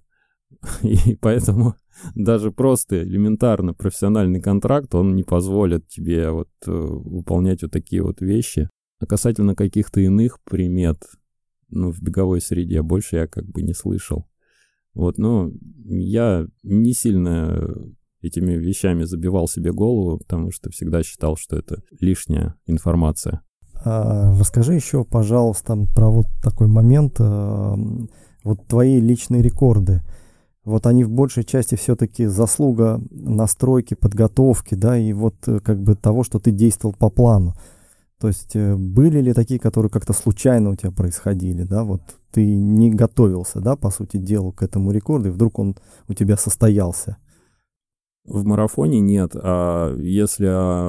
И поэтому даже просто элементарно профессиональный контракт, он не позволит тебе вот э, выполнять вот такие вот вещи. А касательно каких-то иных примет, ну, в беговой среде больше я как бы не слышал. Вот, но я не сильно этими вещами забивал себе голову, потому что всегда считал, что это лишняя информация. А, расскажи еще, пожалуйста, про вот такой момент, э, вот твои личные рекорды. Вот они в большей части все-таки заслуга настройки, подготовки, да, и вот как бы того, что ты действовал по плану. То есть были ли такие, которые как-то случайно у тебя происходили, да, вот ты не готовился, да, по сути дела, к этому рекорду, и вдруг он у тебя состоялся? В марафоне нет, а если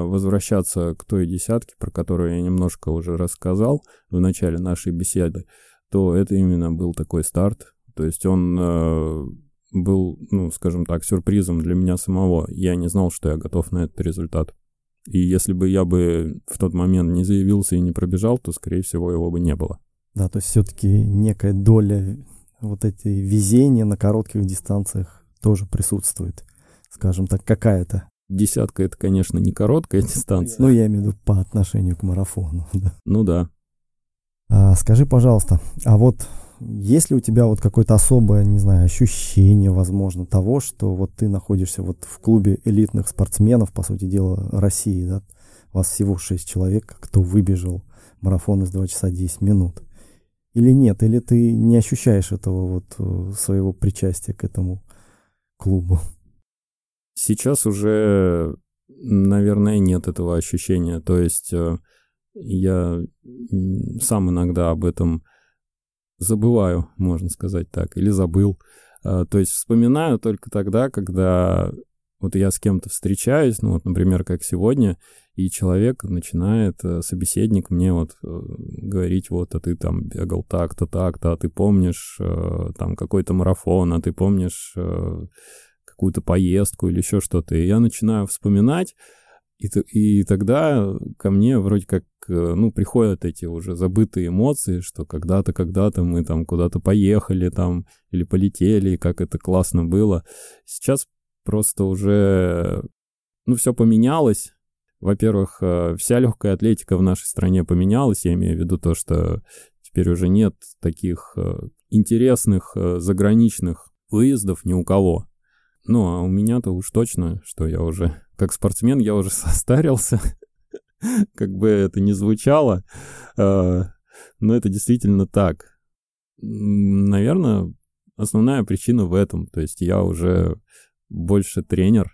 возвращаться к той десятке, про которую я немножко уже рассказал в начале нашей беседы, то это именно был такой старт, то есть он был, ну, скажем так, сюрпризом для меня самого. Я не знал, что я готов на этот результат. И если бы я бы в тот момент не заявился и не пробежал, то, скорее всего, его бы не было. Да, то есть все-таки некая доля вот этой везения на коротких дистанциях тоже присутствует, скажем так, какая-то. Десятка — это, конечно, не короткая дистанция. Ну, я имею в виду по отношению к марафону. Да. Ну да. А, скажи, пожалуйста, а вот есть ли у тебя вот какое-то особое, не знаю, ощущение, возможно, того, что вот ты находишься вот в клубе элитных спортсменов, по сути дела, России, да? У вас всего шесть человек, кто выбежал марафон из два часа десять минут. Или нет? Или ты не ощущаешь этого вот своего причастия к этому клубу? Сейчас уже, наверное, нет этого ощущения. То есть я сам иногда об этом забываю, можно сказать так, или забыл. То есть вспоминаю только тогда, когда вот я с кем-то встречаюсь, ну вот, например, как сегодня, и человек начинает, собеседник мне вот говорить, вот, а ты там бегал так-то, так-то, а ты помнишь там какой-то марафон, а ты помнишь какую-то поездку или еще что-то. И я начинаю вспоминать, И, и тогда ко мне вроде как, ну, приходят эти уже забытые эмоции, что когда-то, когда-то мы там куда-то поехали там или полетели, как это классно было. Сейчас просто уже, ну, все поменялось. Во-первых, вся легкая атлетика в нашей стране поменялась. Я имею в виду то, что теперь уже нет таких интересных заграничных выездов ни у кого. Ну, а у меня-то уж точно, что я уже... Как спортсмен я уже состарился, как бы это ни звучало, но это действительно так. Наверное, основная причина в этом, то есть я уже больше тренер.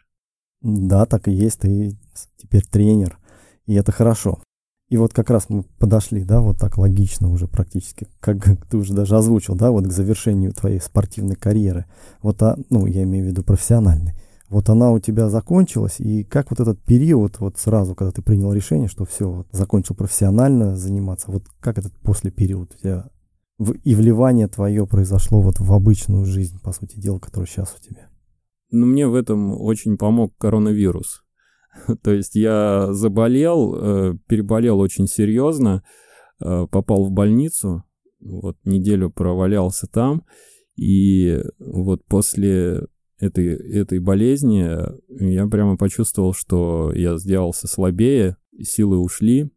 Да, так и есть, ты теперь тренер, и это хорошо. И вот как раз мы подошли, да, вот так логично уже практически, как ты уже даже озвучил, да, вот к завершению твоей спортивной карьеры, вот, а, ну, я имею в виду профессиональной. Вот она у тебя закончилась, и как вот этот период, вот сразу, когда ты принял решение, что все, вот, закончил профессионально заниматься, вот как этот послепериод у тебя в, и вливание твое произошло вот в обычную жизнь, по сути дела, которая сейчас у тебя? Ну, мне в этом очень помог коронавирус. То есть я заболел, переболел очень серьезно, попал в больницу, вот неделю провалялся там, и вот после... Этой, этой болезни, я прямо почувствовал, что я сделался слабее, силы ушли,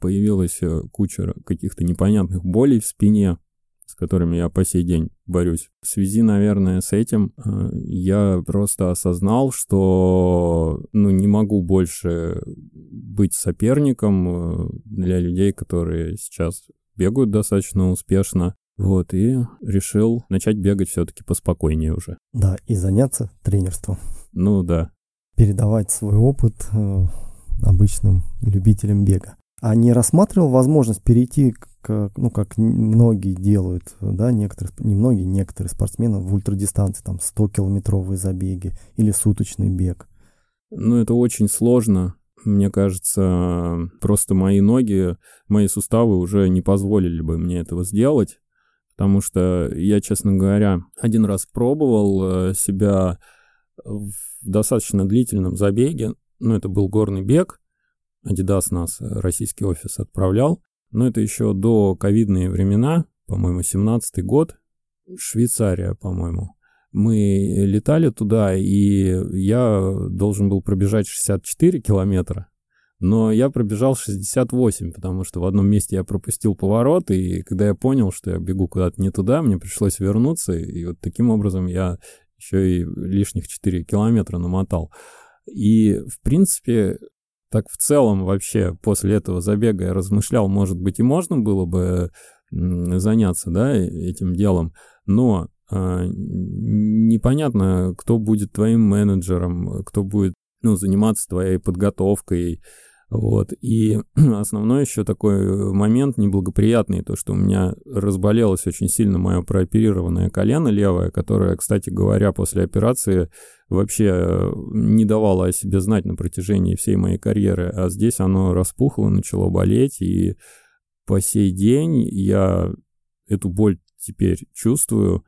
появилась куча каких-то непонятных болей в спине, с которыми я по сей день борюсь. В связи, наверное, с этим я просто осознал, что ну, не могу больше быть соперником для людей, которые сейчас бегают достаточно успешно. Вот, и решил начать бегать все-таки поспокойнее уже. Да, и заняться тренерством. Ну да. Передавать свой опыт э, обычным любителям бега. А не рассматривал возможность перейти, к, ну как многие делают, да, некоторые, не многие, некоторые спортсмены в ультрадистанции, там сто километровые забеги или суточный бег? Ну это очень сложно. Мне кажется, просто мои ноги, мои суставы уже не позволили бы мне этого сделать. Потому что я, честно говоря, один раз пробовал себя в достаточно длительном забеге. Ну, это был горный бег. Adidas нас, российский офис, отправлял. Но это еще до ковидные времена, по-моему, семнадцатый год. Швейцария, по-моему. Мы летали туда, и я должен был пробежать шестьдесят четыре километра. Но я пробежал шестьдесят восемь, потому что в одном месте я пропустил поворот, и когда я понял, что я бегу куда-то не туда, мне пришлось вернуться, и вот таким образом я еще и лишних четыре километра намотал. И, в принципе, так в целом вообще после этого забега я размышлял, может быть, и можно было бы заняться, да, этим делом, но э, непонятно, кто будет твоим менеджером, кто будет, ну, заниматься твоей подготовкой, вот, и основной еще такой момент неблагоприятный, то, что у меня разболелось очень сильно мое прооперированное колено левое, которое, кстати говоря, после операции вообще не давало о себе знать на протяжении всей моей карьеры, а здесь оно распухло, начало болеть, и по сей день я эту боль теперь чувствую.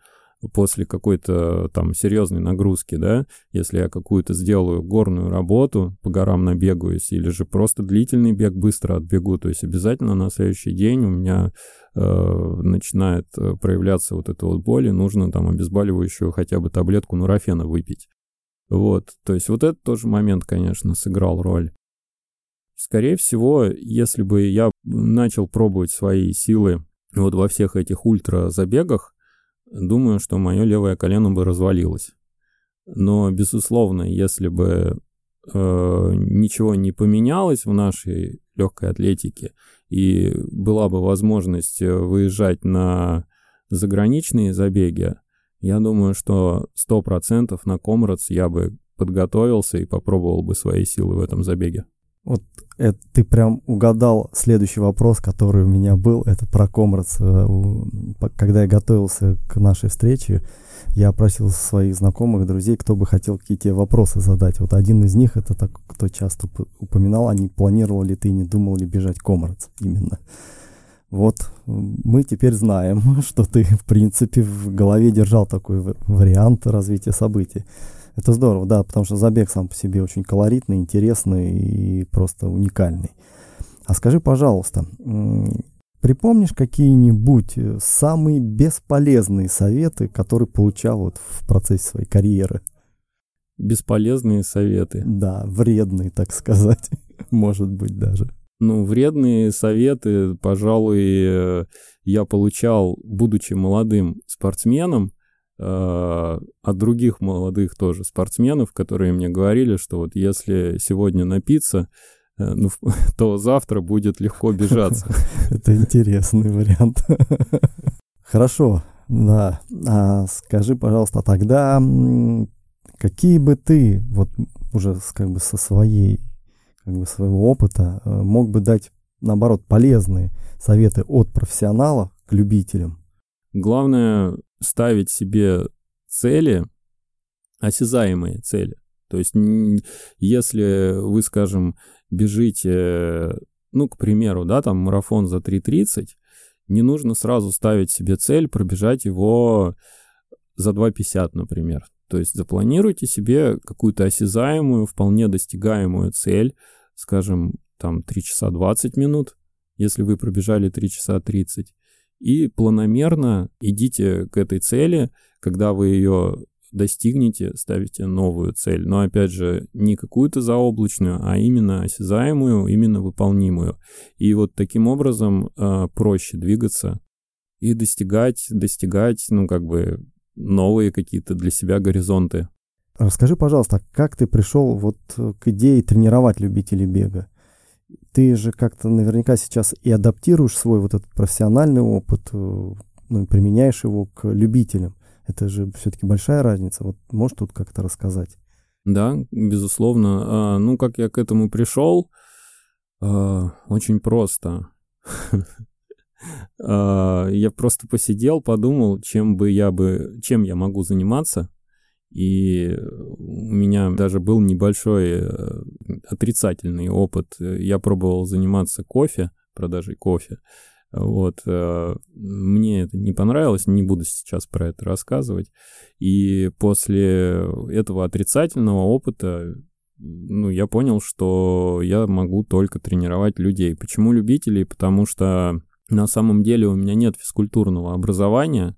после какой-то там серьезной нагрузки, да, если я какую-то сделаю горную работу, по горам набегаюсь, или же просто длительный бег быстро отбегу, то есть обязательно на следующий день у меня э, начинает проявляться вот эта вот боль, и нужно там обезболивающую хотя бы таблетку нурофена выпить. Вот, то есть вот этот тоже момент, конечно, сыграл роль. Скорее всего, если бы я начал пробовать свои силы вот во всех этих ультразабегах, думаю, что мое левое колено бы развалилось. Но, безусловно, если бы э, ничего не поменялось в нашей легкой атлетике и была бы возможность выезжать на заграничные забеги, я думаю, что сто процентов на Comrades я бы подготовился и попробовал бы свои силы в этом забеге. Вот это ты прям угадал следующий вопрос, который у меня был, это про Comrades. Когда я готовился к нашей встрече, я опросил своих знакомых, друзей, кто бы хотел какие-то вопросы задать. Вот один из них, это так, кто часто упоминал, а не планировал ли ты, не думал ли бежать Comrades именно. Вот мы теперь знаем, что ты, в принципе, в голове держал такой вариант развития событий. Это здорово, да, потому что забег сам по себе очень колоритный, интересный и просто уникальный. А скажи, пожалуйста, припомнишь какие-нибудь самые бесполезные советы, которые получал вот в процессе своей карьеры? Бесполезные советы? Да, вредные, так сказать, может быть даже. Ну, вредные советы, пожалуй, я получал, будучи молодым спортсменом, от других молодых тоже спортсменов, которые мне говорили, что вот если сегодня напиться, ну, то завтра будет легко бежаться. Это интересный вариант. Хорошо, да. А скажи, пожалуйста, тогда какие бы ты вот уже как бы со своей, как бы своего опыта мог бы дать, наоборот, полезные советы от профессионала к любителям? Главное — ставить себе цели, осязаемые цели. То есть, если вы, скажем, бежите, ну, к примеру, да, там марафон за три тридцать, не нужно сразу ставить себе цель пробежать его за два пятьдесят, например. То есть запланируйте себе какую-то осязаемую, вполне достигаемую цель, скажем, там три часа двадцать минут, если вы пробежали три часа тридцать. И планомерно идите к этой цели, когда вы ее достигнете, ставите новую цель. Но, опять же, не какую-то заоблачную, а именно осязаемую, именно выполнимую. И вот таким образом э, проще двигаться и достигать, достигать, ну, как бы, новые какие-то для себя горизонты. Расскажи, пожалуйста, как ты пришел вот к идее тренировать любителей бега? Ты же как-то наверняка сейчас и адаптируешь свой вот этот профессиональный опыт, ну, и применяешь его к любителям. Это же все-таки большая разница. Вот можешь тут как-то рассказать? Да, безусловно. Ну, как я к этому пришел? Очень просто. Я просто посидел, подумал, чем бы я бы, чем я могу заниматься. И у меня даже был небольшой отрицательный опыт. Я пробовал заниматься кофе, продажей кофе. Вот. Мне это не понравилось, не буду сейчас про это рассказывать. И после этого отрицательного опыта, ну, я понял, что я могу только тренировать людей. Почему любителей? Потому что на самом деле у меня нет физкультурного образования.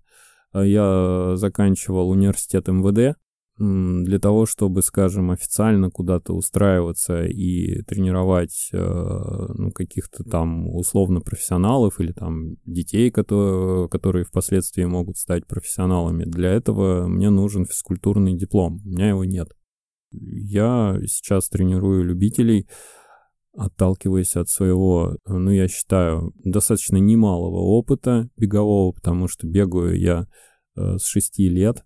Я заканчивал университет эм вэ дэ для того, чтобы, скажем, официально куда-то устраиваться и тренировать, ну, каких-то там условно профессионалов или там детей, которые, которые впоследствии могут стать профессионалами. Для этого мне нужен физкультурный диплом. У меня его нет. Я сейчас тренирую любителей, отталкиваясь от своего, ну, я считаю, достаточно немалого опыта бегового, потому что бегаю я э, с шести лет,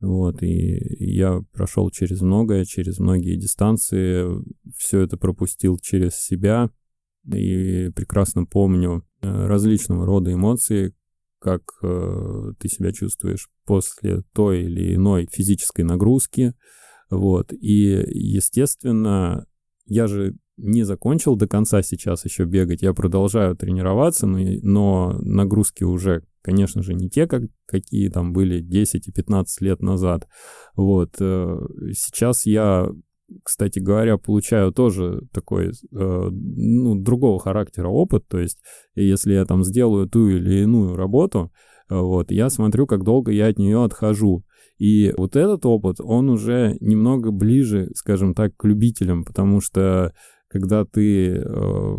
вот, и я прошел через многое, через многие дистанции, все это пропустил через себя, и прекрасно помню э, различного рода эмоции, как э, ты себя чувствуешь после той или иной физической нагрузки, вот, и, естественно, я же не закончил до конца сейчас еще бегать, я продолжаю тренироваться, но, но нагрузки уже Конечно же, не те, как, какие там были десять и пятнадцать лет назад. Вот. Сейчас я, кстати говоря, получаю тоже такой, ну, другого характера опыт. То есть, если я там сделаю ту или иную работу, вот, я смотрю, как долго я от нее отхожу. И вот этот опыт, он уже немного ближе, скажем так, к любителям, потому что когда ты э,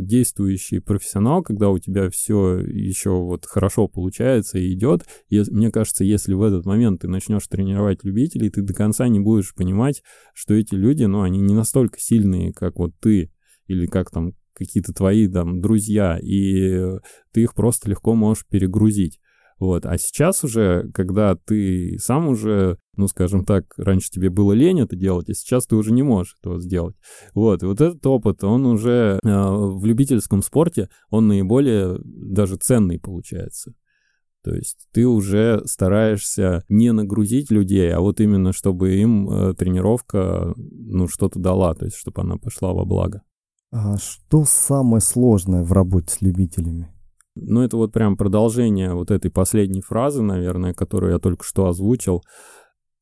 действующий профессионал, когда у тебя все еще вот хорошо получается и идет, и, мне кажется, если в этот момент ты начнешь тренировать любителей, ты до конца не будешь понимать, что эти люди, ну, они не настолько сильные, как вот ты, или как там какие-то твои там друзья, и ты их просто легко можешь перегрузить. Вот. А сейчас уже, когда ты сам уже, ну, скажем так, раньше тебе было лень это делать, а сейчас ты уже не можешь этого сделать. Вот. И вот этот опыт, он уже э, в любительском спорте, он наиболее даже ценный получается. То есть ты уже стараешься не нагрузить людей, а вот именно чтобы им э, тренировка, ну, что-то дала, то есть чтобы она пошла во благо. А что самое сложное в работе с любителями? Ну, это вот прям продолжение вот этой последней фразы, наверное, которую я только что озвучил.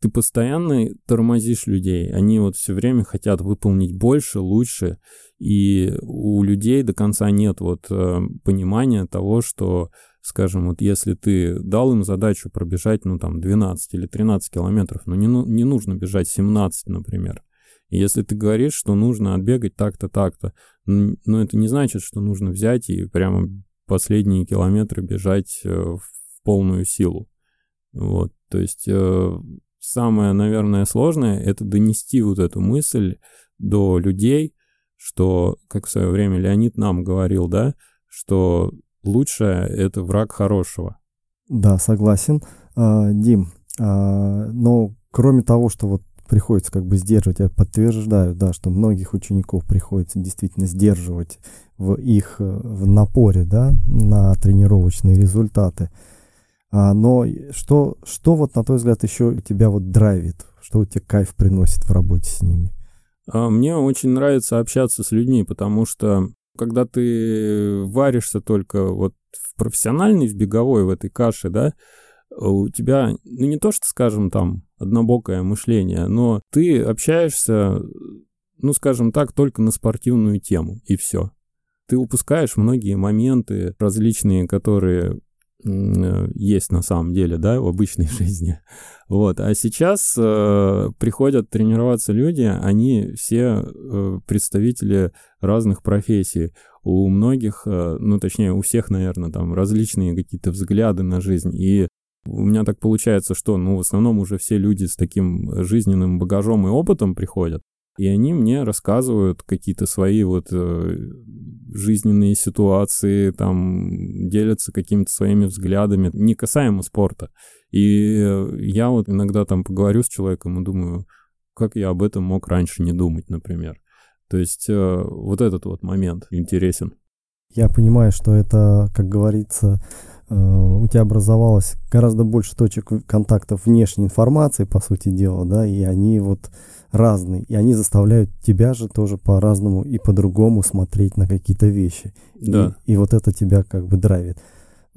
Ты постоянно тормозишь людей. Они вот все время хотят выполнить больше, лучше. И у людей до конца нет вот э, понимания того, что, скажем, вот если ты дал им задачу пробежать, ну, там, двенадцать или тринадцать километров, ну, не, не нужно бежать семнадцать, например. Если ты говоришь, что нужно отбегать так-то, так-то, ну, это не значит, что нужно взять и прямо последние километры бежать в полную силу. Вот, то есть самое, наверное, сложное — это донести вот эту мысль до людей, что, как в свое время Леонид нам говорил, да, что лучшее — это враг хорошего. Да, согласен. Дим, но кроме того, что вот приходится как бы сдерживать, я подтверждаю, да, что многих учеников приходится действительно сдерживать в их в напоре, да, на тренировочные результаты. А, но что, что вот, на твой взгляд, еще тебя вот драйвит, что тебе кайф приносит в работе с ними? Мне очень нравится общаться с людьми, потому что когда ты варишься только вот в профессиональной, в беговой, в этой каше, да, у тебя, ну, не то, что, скажем, там, однобокое мышление, но ты общаешься, ну, скажем так, только на спортивную тему, и все. Ты упускаешь многие моменты различные, которые есть на самом деле, да, в обычной жизни. Вот. А сейчас э, приходят тренироваться люди, они все э, представители разных профессий. У многих, э, ну, точнее, у всех, наверное, там различные какие-то взгляды на жизнь. И у меня так получается, что, ну, в основном уже все люди с таким жизненным багажом и опытом приходят, и они мне рассказывают какие-то свои вот э, жизненные ситуации, там, делятся какими-то своими взглядами, не касаемо спорта. И я вот иногда там поговорю с человеком и думаю, как я об этом мог раньше не думать, например. То есть э, вот этот вот момент интересен. Я понимаю, что это, как говорится, у тебя образовалось гораздо больше точек контактов внешней информации, по сути дела, да, и они вот разные, и они заставляют тебя же тоже по-разному и по-другому смотреть на какие-то вещи. Да. И, и вот это тебя как бы драйвит.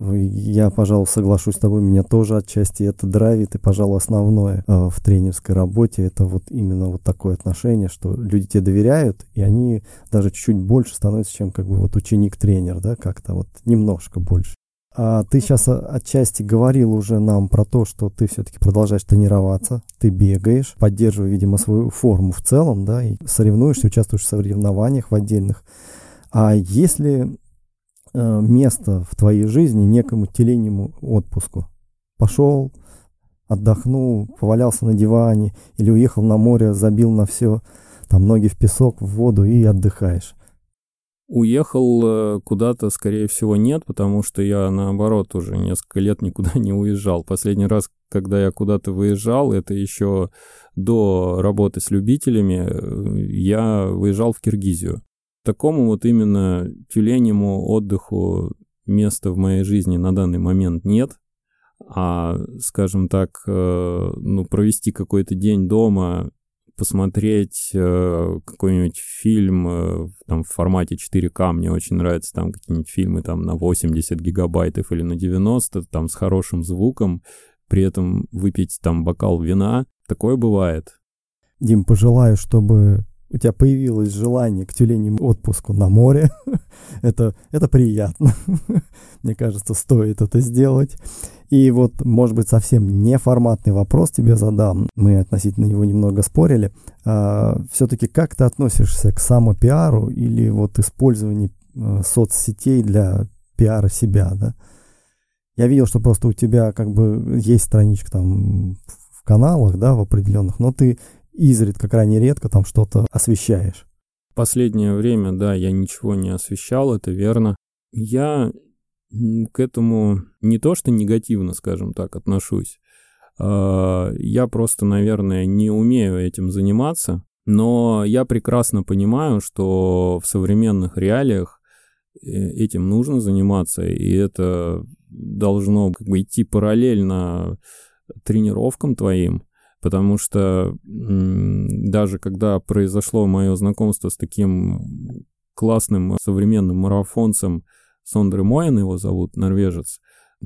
Я, пожалуй, соглашусь с тобой, меня тоже отчасти это драйвит, и, пожалуй, основное э, в тренерской работе — это вот именно вот такое отношение, что люди тебе доверяют, и они даже чуть-чуть больше становятся, чем как бы вот ученик-тренер, да, как-то вот немножко больше. А ты сейчас отчасти говорил уже нам про то, что ты все-таки продолжаешь тренироваться, ты бегаешь, поддерживая, видимо, свою форму в целом, да, и соревнуешься, участвуешь в соревнованиях в отдельных. А есть ли э, место в твоей жизни некому теленному отпуску? Пошел, отдохнул, повалялся на диване или уехал на море, забил на все, там ноги в песок, в воду и отдыхаешь? Уехал куда-то, скорее всего, нет, потому что я, наоборот, уже несколько лет никуда не уезжал. Последний раз, когда я куда-то выезжал, это еще до работы с любителями, я выезжал в Киргизию. Такому вот именно тюленему отдыху места в моей жизни на данный момент нет. А, скажем так, ну, провести какой-то день дома, посмотреть э, какой-нибудь фильм э, там, в формате четыре ка, мне очень нравятся там какие-нибудь фильмы там, на восемьдесят гигабайтов или на девяносто, там, с хорошим звуком, при этом выпить там бокал вина, такое бывает. Дим, пожелаю, чтобы у тебя появилось желание к тюленьему отпуску на море. это, это приятно. Мне кажется, стоит это сделать. И вот, может быть, совсем неформатный вопрос тебе задам. Мы относительно него немного спорили. А, все-таки как ты относишься к самопиару или вот использованию соцсетей для пиара себя, да? Я видел, что просто у тебя как бы есть страничка там в каналах, да, в определенных, но ты изредка, крайне редко там что-то освещаешь. Последнее время, да, я ничего не освещал, это верно. Я к этому не то что негативно, скажем так, отношусь. Я просто, наверное, не умею этим заниматься, но я прекрасно понимаю, что в современных реалиях этим нужно заниматься, и это должно как бы идти параллельно тренировкам твоим. Потому что даже когда произошло мое знакомство с таким классным современным марафонцем Сондре Мойн, его зовут, норвежец,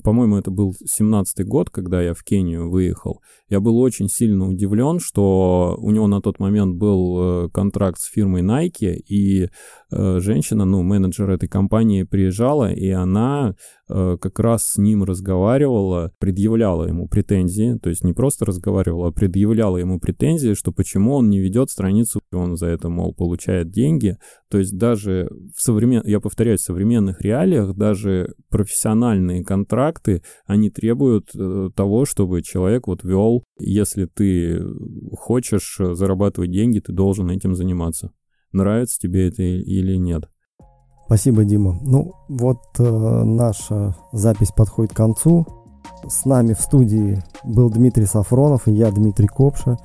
по-моему, это был семнадцатый год, когда я в Кению выехал, я был очень сильно удивлен, что у него на тот момент был контракт с фирмой Nike, и женщина, ну, менеджер этой компании приезжала, и она как раз с ним разговаривала, предъявляла ему претензии, то есть не просто разговаривала, а предъявляла ему претензии, что почему он не ведет страницу, он за это, мол, получает деньги. То есть даже в современных, я повторяю, в современных реалиях даже профессиональные контракты, они требуют того, чтобы человек вот вел, если ты хочешь зарабатывать деньги, ты должен этим заниматься. Нравится тебе это или нет? Спасибо, Дима. Ну, вот э, наша запись подходит к концу. С нами в студии был Дмитрий Сафронов и я, Дмитрий Копша.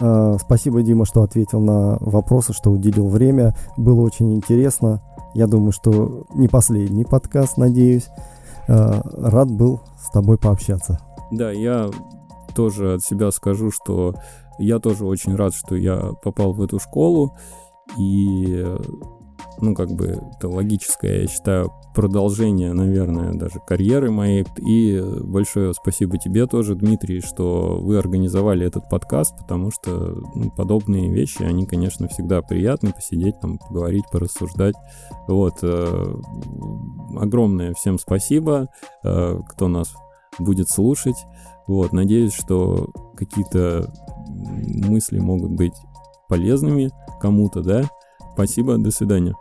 Э, спасибо, Дима, что ответил на вопросы, что уделил время. Было очень интересно. Я думаю, что не последний подкаст, надеюсь. Э, рад был с тобой пообщаться. Да, я тоже от себя скажу, что я тоже очень рад, что я попал в эту школу. И... ну, как бы, это логическое, я считаю, продолжение, наверное, даже карьеры моей. И большое спасибо тебе тоже, Дмитрий, что вы организовали этот подкаст, потому что, ну, подобные вещи, они, конечно, всегда приятны, посидеть там, поговорить, порассуждать. Вот. Огромное всем спасибо, кто нас будет слушать. Вот. Надеюсь, что какие-то мысли могут быть полезными кому-то, да? Спасибо, до свидания.